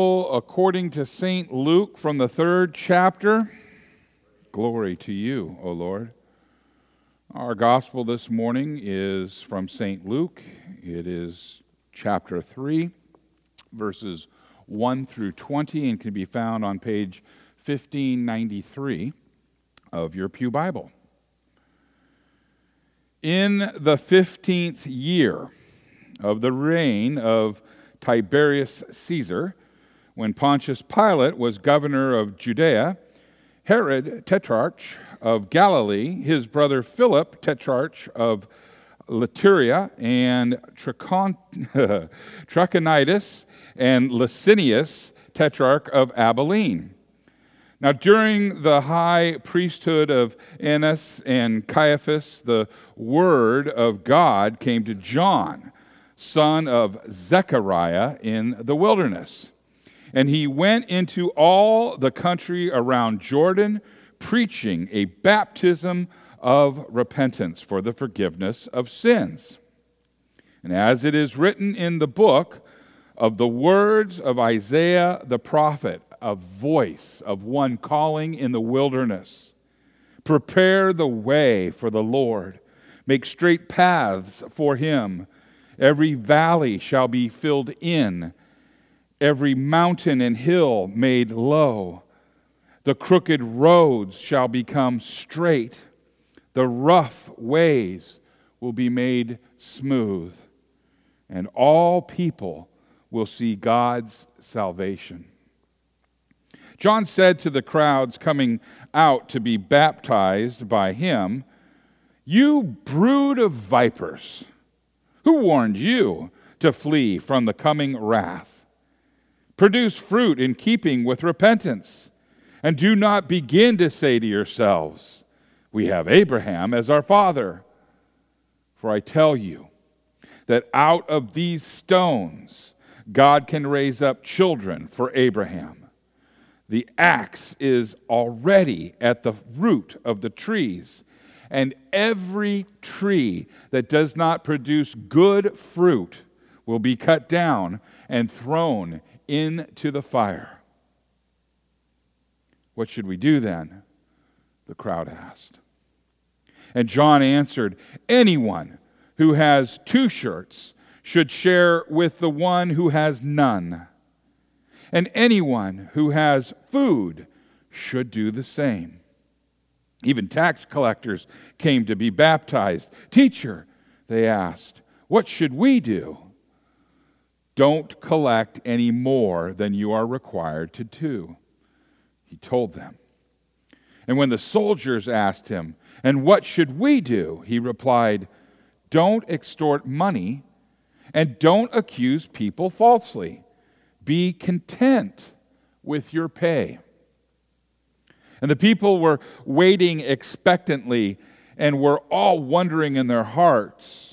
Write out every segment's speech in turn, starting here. According to St. Luke from the 3rd chapter. Glory to you, O Lord. Our gospel this morning is from St. Luke. It is chapter 3, verses 1 through 20, and can be found on page 1593 of your Pew Bible. In the 15th year of the reign of Tiberius Caesar, when Pontius Pilate was governor of Judea, Herod, tetrarch of Galilee, his brother Philip, tetrarch of Iturea and Trachonitis, and Licinius, tetrarch of Abilene. Now during the high priesthood of Annas and Caiaphas, the word of God came to John, son of Zechariah, in the wilderness. And he went into all the country around Jordan, preaching a baptism of repentance for the forgiveness of sins. And as it is written in the book of the words of Isaiah the prophet, a voice of one calling in the wilderness, prepare the way for the Lord, make straight paths for him. Every valley shall be filled in, every mountain and hill made low. The crooked roads shall become straight. The rough ways will be made smooth. And all people will see God's salvation. John said to the crowds coming out to be baptized by him, "You brood of vipers, who warned you to flee from the coming wrath? Produce fruit in keeping with repentance, and do not begin to say to yourselves, 'We have Abraham as our father.' For I tell you that out of these stones God can raise up children for Abraham. The axe is already at the root of the trees, and every tree that does not produce good fruit will be cut down and thrown into the fire." "What should we do then?" the crowd asked. And John answered, "Anyone who has two shirts should share with the one who has none, and anyone who has food should do the same." Even tax collectors came to be baptized. "Teacher," they asked, "what should we do?" "Don't collect any more than you are required to do," he told them. And when the soldiers asked him, "And what should we do?" he replied, "Don't extort money and don't accuse people falsely. Be content with your pay." And the people were waiting expectantly and were all wondering in their hearts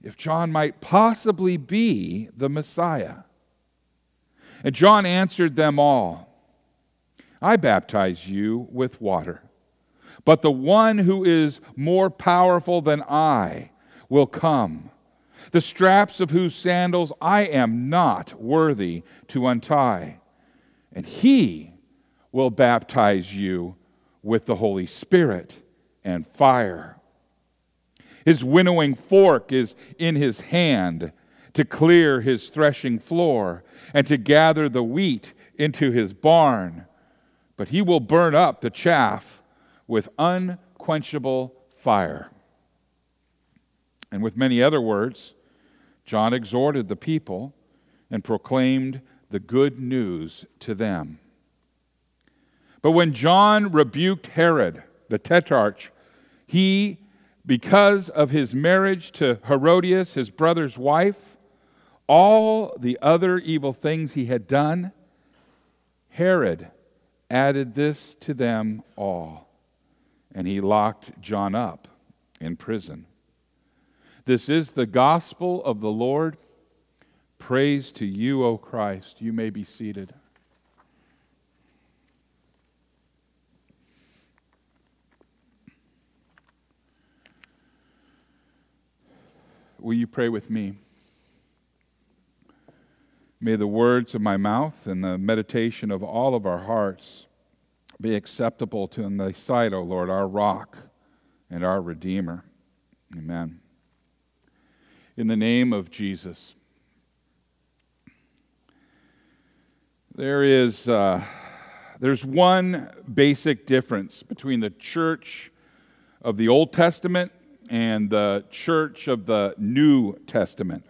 if John might possibly be the Messiah. And John answered them all, "I baptize you with water, but the one who is more powerful than I will come, the straps of whose sandals I am not worthy to untie. And he will baptize you with the Holy Spirit and fire. His winnowing fork is in his hand to clear his threshing floor and to gather the wheat into his barn, but he will burn up the chaff with unquenchable fire." And with many other words, John exhorted the people and proclaimed the good news to them. But when John rebuked Herod, the tetrarch, he, because of his marriage to Herodias, his brother's wife, all the other evil things he had done, Herod added this to them all, and he locked John up in prison. This is the gospel of the Lord. Praise to you, O Christ. You may be seated. Will you pray with me? May the words of my mouth and the meditation of all of our hearts be acceptable to in thy sight, O Lord, our rock and our Redeemer. Amen. In the name of Jesus. There's one basic difference between the church of the Old Testament and the church of the New Testament.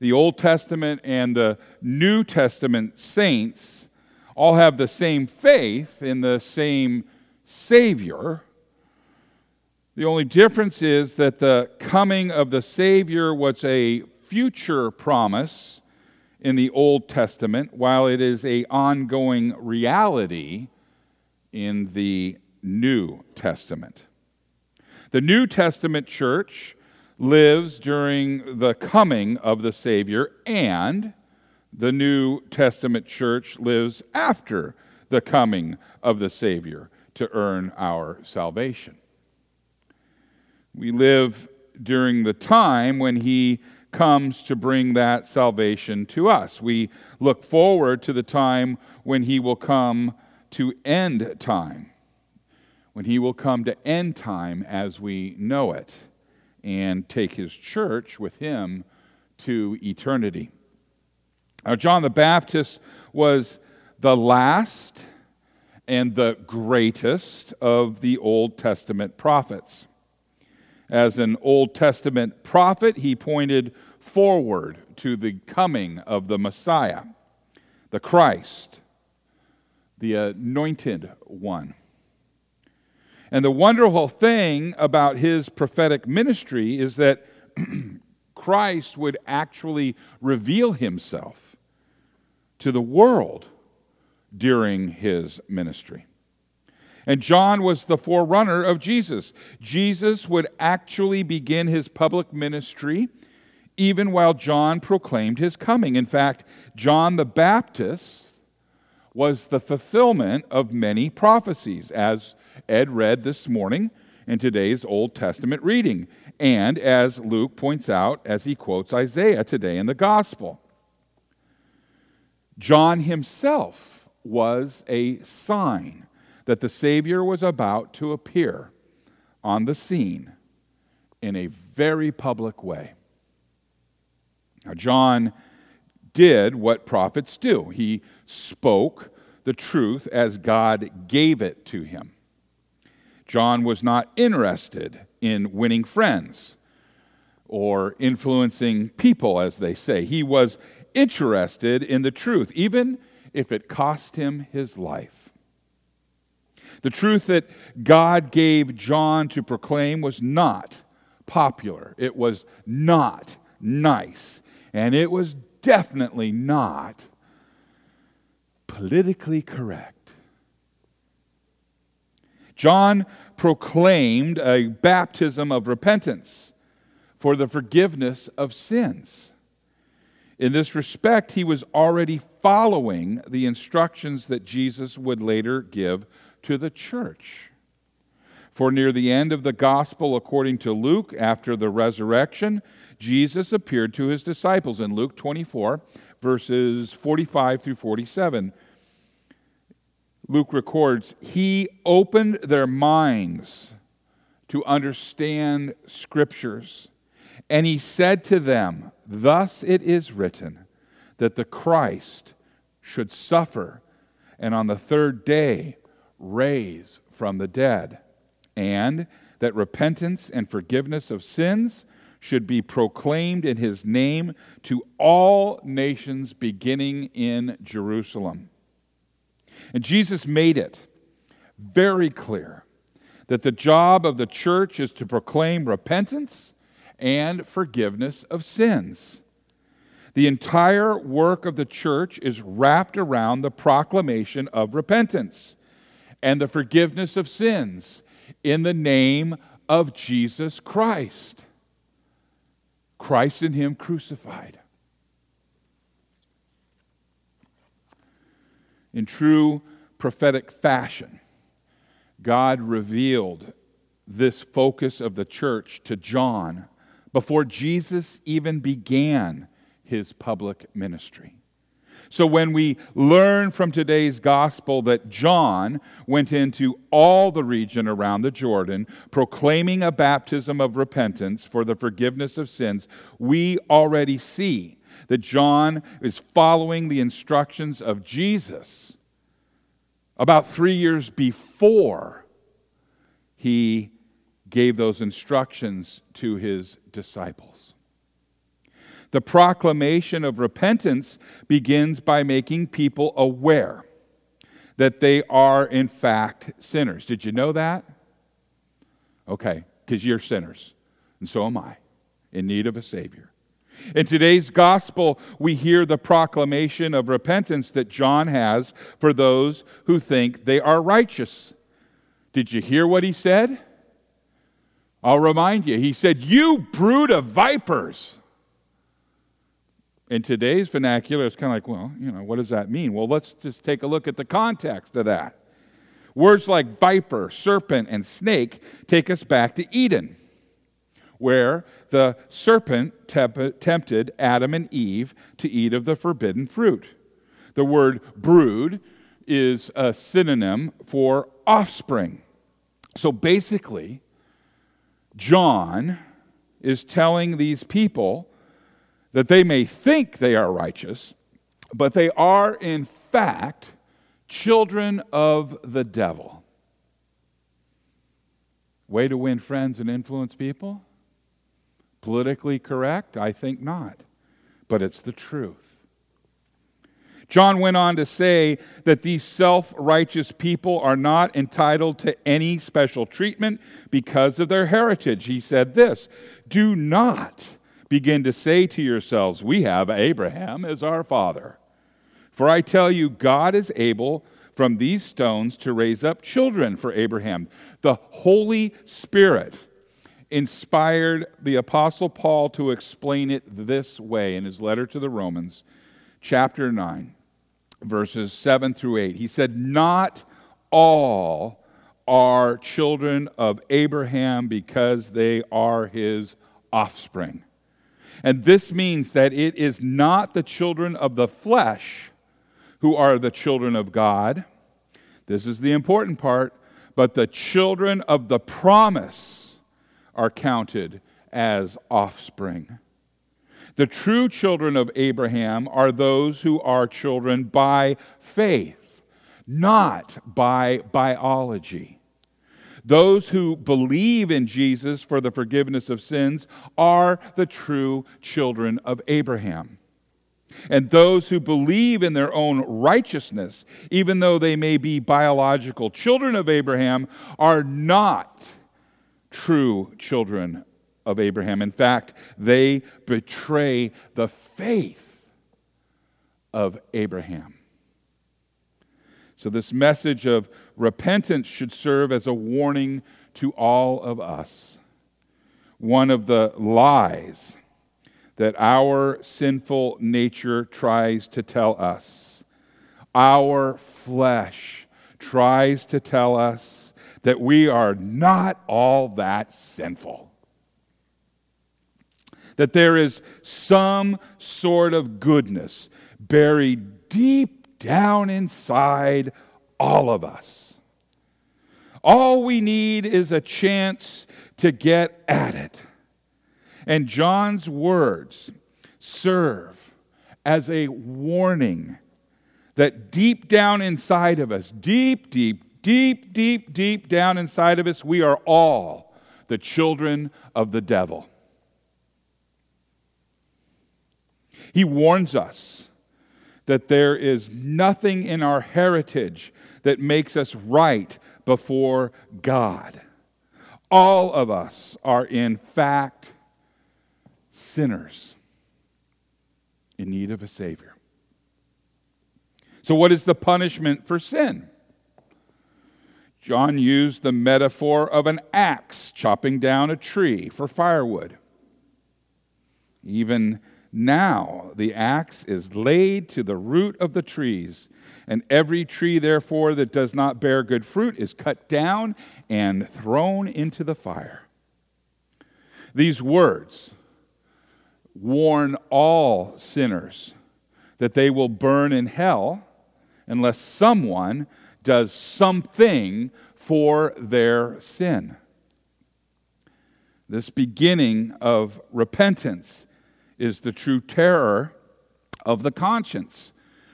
The Old Testament and the New Testament saints all have the same faith in the same Savior. The only difference is that the coming of the Savior was a future promise in the Old Testament, while it is an ongoing reality in the New Testament. The New Testament church lives during the coming of the Savior, and the New Testament church lives after the coming of the Savior to earn our salvation. We live during the time when he comes to bring that salvation to us. We look forward to the time when he will come to end time, when he will come to end time as we know it and take his church with him to eternity. Now, John the Baptist was the last and the greatest of the Old Testament prophets. As an Old Testament prophet, he pointed forward to the coming of the Messiah, the Christ, the anointed one. And the wonderful thing about his prophetic ministry is that Christ would actually reveal himself to the world during his ministry. And John was the forerunner of Jesus. Jesus would actually begin his public ministry even while John proclaimed his coming. In fact, John the Baptist was the fulfillment of many prophecies, as Ed read this morning in today's Old Testament reading, and as Luke points out as he quotes Isaiah today in the Gospel. John himself was a sign that the Savior was about to appear on the scene in a very public way. Now, John did what prophets do. He spoke the truth as God gave it to him. John was not interested in winning friends or influencing people, as they say. He was interested in the truth, even if it cost him his life. The truth that God gave John to proclaim was not popular. It was not nice. And it was definitely not politically correct. John proclaimed a baptism of repentance for the forgiveness of sins. In this respect, he was already following the instructions that Jesus would later give to the church. For near the end of the gospel, according to Luke, after the resurrection, Jesus appeared to his disciples in Luke 24, verses 45 through 47. Luke records, he opened their minds to understand scriptures, and he said to them, thus it is written that the Christ should suffer, and on the third day raise from the dead, and that repentance and forgiveness of sins should be proclaimed in his name to all nations, beginning in Jerusalem. And Jesus made it very clear that the job of the church is to proclaim repentance and forgiveness of sins. The entire work of the church is wrapped around the proclamation of repentance and the forgiveness of sins in the name of Jesus Christ. Christ in him crucified. In true prophetic fashion, God revealed this focus of the church to John before Jesus even began his public ministry. So when we learn from today's gospel that John went into all the region around the Jordan, proclaiming a baptism of repentance for the forgiveness of sins, we already see that John is following the instructions of Jesus about 3 years before he gave those instructions to his disciples. The proclamation of repentance begins by making people aware that they are, in fact, sinners. Did you know that? Okay, because you're sinners, and so am I, in need of a Savior. In today's gospel, we hear the proclamation of repentance that John has for those who think they are righteous. Did you hear what he said? I'll remind you. He said, "You brood of vipers." In today's vernacular, it's kind of like, well, you know, what does that mean? Well, let's just take a look at the context of that. Words like viper, serpent, and snake take us back to Eden, where the serpent tempted Adam and Eve to eat of the forbidden fruit. The word brood is a synonym for offspring. So basically, John is telling these people that they may think they are righteous, but they are in fact children of the devil. Way to win friends and influence people? Politically correct? I think not. But it's the truth. John went on to say that these self-righteous people are not entitled to any special treatment because of their heritage. He said this, "Do not begin to say to yourselves, 'We have Abraham as our father.' For I tell you, God is able from these stones to raise up children for Abraham." The Holy Spirit inspired the Apostle Paul to explain it this way in his letter to the Romans, chapter 9, verses 7 through 8. He said, "Not all are children of Abraham because they are his offspring. And this means that it is not the children of the flesh who are the children of God," this is the important part, "but the children of the promise are counted as offspring. The true children of Abraham are those who are children by faith, not by biology. Those who believe in Jesus for the forgiveness of sins are the true children of Abraham. And those who believe in their own righteousness, even though they may be biological children of Abraham, are not true children of Abraham. In fact, they betray the faith of Abraham." So this message of repentance should serve as a warning to all of us. One of the lies that our sinful nature tries to tell us, our flesh tries to tell us that we are not all that sinful. That there is some sort of goodness buried deep down inside all of us. All we need is a chance to get at it. And John's words serve as a warning that deep down inside of us, deep down inside of us, we are all the children of the devil. He warns us that there is nothing in our heritage that makes us right before God. All of us are, in fact, sinners in need of a Savior. So what is the punishment for sin? John used the metaphor of an axe chopping down a tree for firewood. Even now the axe is laid to the root of the trees, and every tree, therefore, that does not bear good fruit is cut down and thrown into the fire. These words warn all sinners that they will burn in hell unless someone does something for their sin. This beginning of repentance is the true terror of the conscience,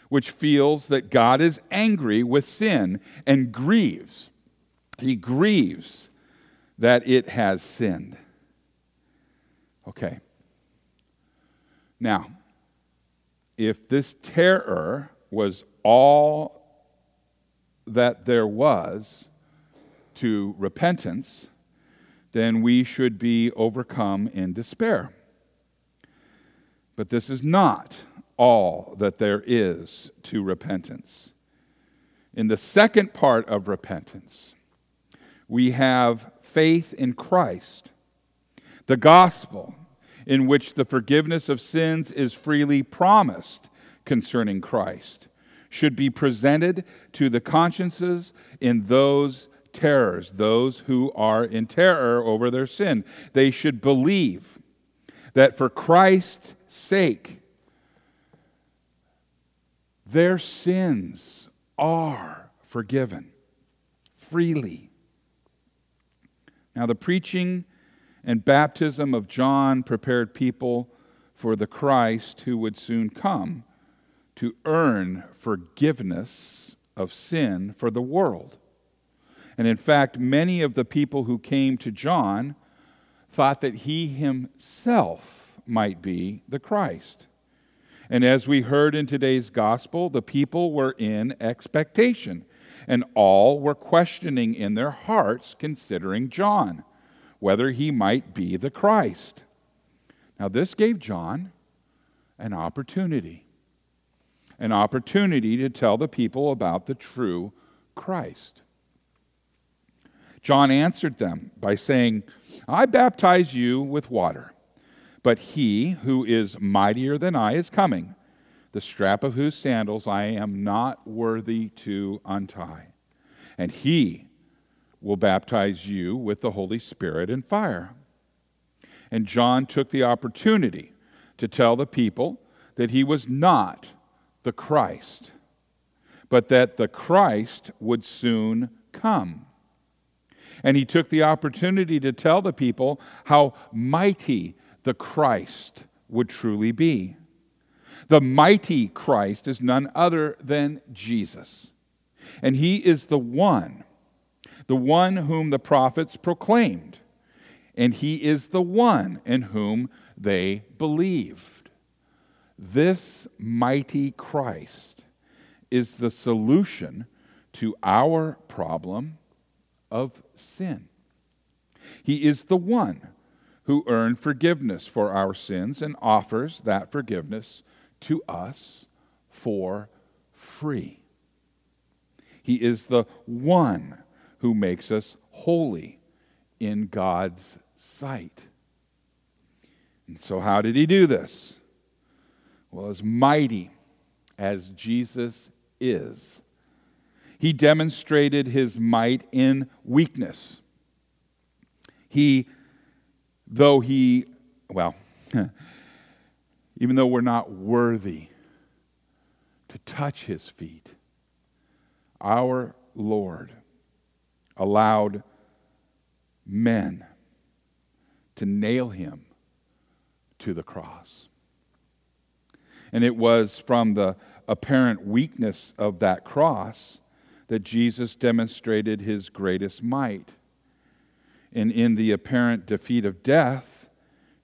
which feels that God is angry with sin and grieves. He grieves that it has sinned. Okay. Now, if this terror was all that there was to repentance, then we should be overcome in despair. But this is not all that there is to repentance. In the second part of repentance, we have faith in Christ, the gospel, in which the forgiveness of sins is freely promised concerning Christ, should be presented to the consciences in those terrors, those who are in terror over their sin. They should believe that for Christ's sake, their sins are forgiven freely. Now, the preaching and baptism of John prepared people for the Christ who would soon come to earn forgiveness of sin for the world. And in fact, many of the people who came to John thought that he himself might be the Christ. And as we heard in today's gospel, the people were in expectation, and all were questioning in their hearts considering John, whether he might be the Christ. Now, this gave John an opportunity to tell the people about the true Christ. John answered them by saying, "I baptize you with water, but he who is mightier than I is coming, the strap of whose sandals I am not worthy to untie. And he will baptize you with the Holy Spirit and fire." And John took the opportunity to tell the people that he was not the Christ, but that the Christ would soon come. And he took the opportunity to tell the people how mighty the Christ would truly be. The mighty Christ is none other than Jesus. And he is the one whom the prophets proclaimed. And he is the one in whom they believed. This mighty Christ is the solution to our problem of sin. He is the one who earned forgiveness for our sins and offers that forgiveness to us for free. He is the one who makes us holy in God's sight. And so how did he do this? Well, as mighty as Jesus is, he demonstrated his might in weakness. Even though we're not worthy to touch his feet, our Lord allowed men to nail him to the cross. And it was from the apparent weakness of that cross that Jesus demonstrated his greatest might. And in the apparent defeat of death,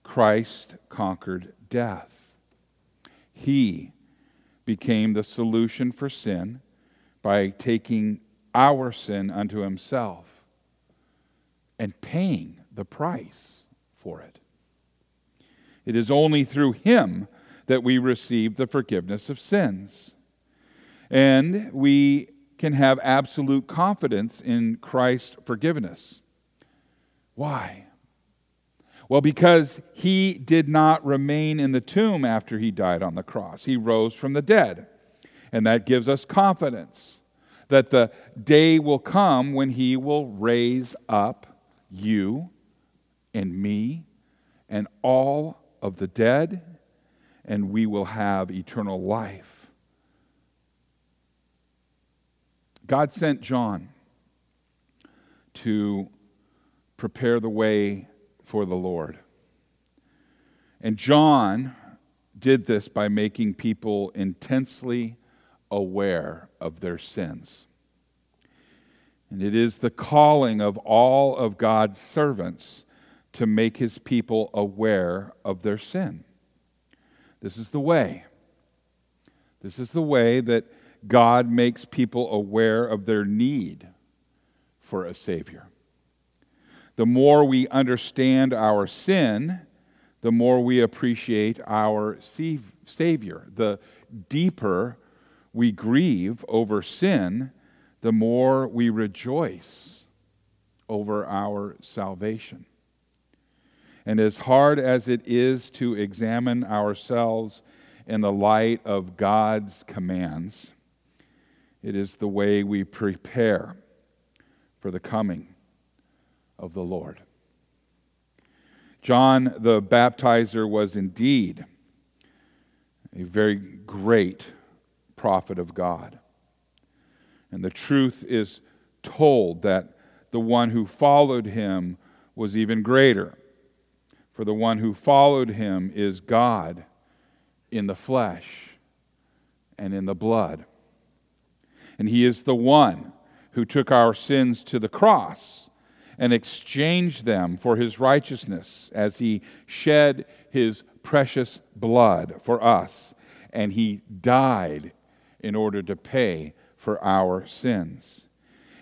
Christ conquered death. He became the solution for sin by taking our sin unto himself and paying the price for it. It is only through him that we receive the forgiveness of sins. And we can have absolute confidence in Christ's forgiveness. Why? Well, because he did not remain in the tomb after he died on the cross. He rose from the dead. And that gives us confidence that the day will come when he will raise up you and me and all of the dead, and we will have eternal life. God sent John to prepare the way for the Lord. And John did this by making people intensely aware of their sins. And it is the calling of all of God's servants to make his people aware of their sin. This is the way. This is the way that God makes people aware of their need for a Savior. The more we understand our sin, the more we appreciate our Savior. The deeper we grieve over sin, the more we rejoice over our salvation. And as hard as it is to examine ourselves in the light of God's commands, it is the way we prepare for the coming of the Lord. John the Baptizer was indeed a very great prophet of God. And the truth is told that the one who followed him was even greater, for the one who followed him is God in the flesh and in the blood. And he is the one who took our sins to the cross and exchanged them for his righteousness as he shed his precious blood for us, and he died in order to pay for our sins.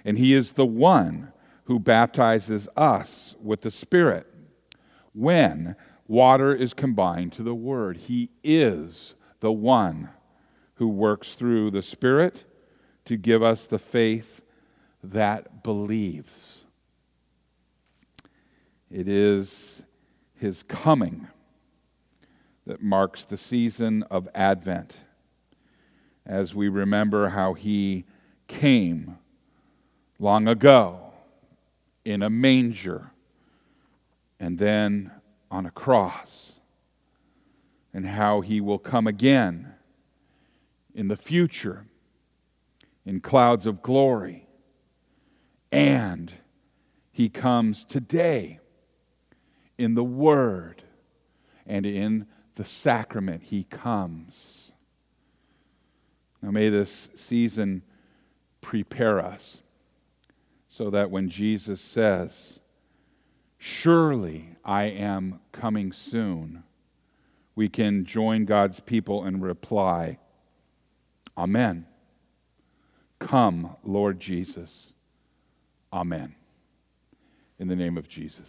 And he is the one who baptizes us with the Spirit when water is combined to the Word. He is the one who works through the Spirit to give us the faith that believes. It is his coming that marks the season of Advent, as we remember how he came long ago in a manger and then on a cross, and how he will come again in the future in clouds of glory, and he comes today in the Word and in the sacrament. He comes. Now may this season prepare us so that when Jesus says, "Surely I am coming soon," we can join God's people and reply, "Amen. Come, Lord Jesus. Amen." In the name of Jesus.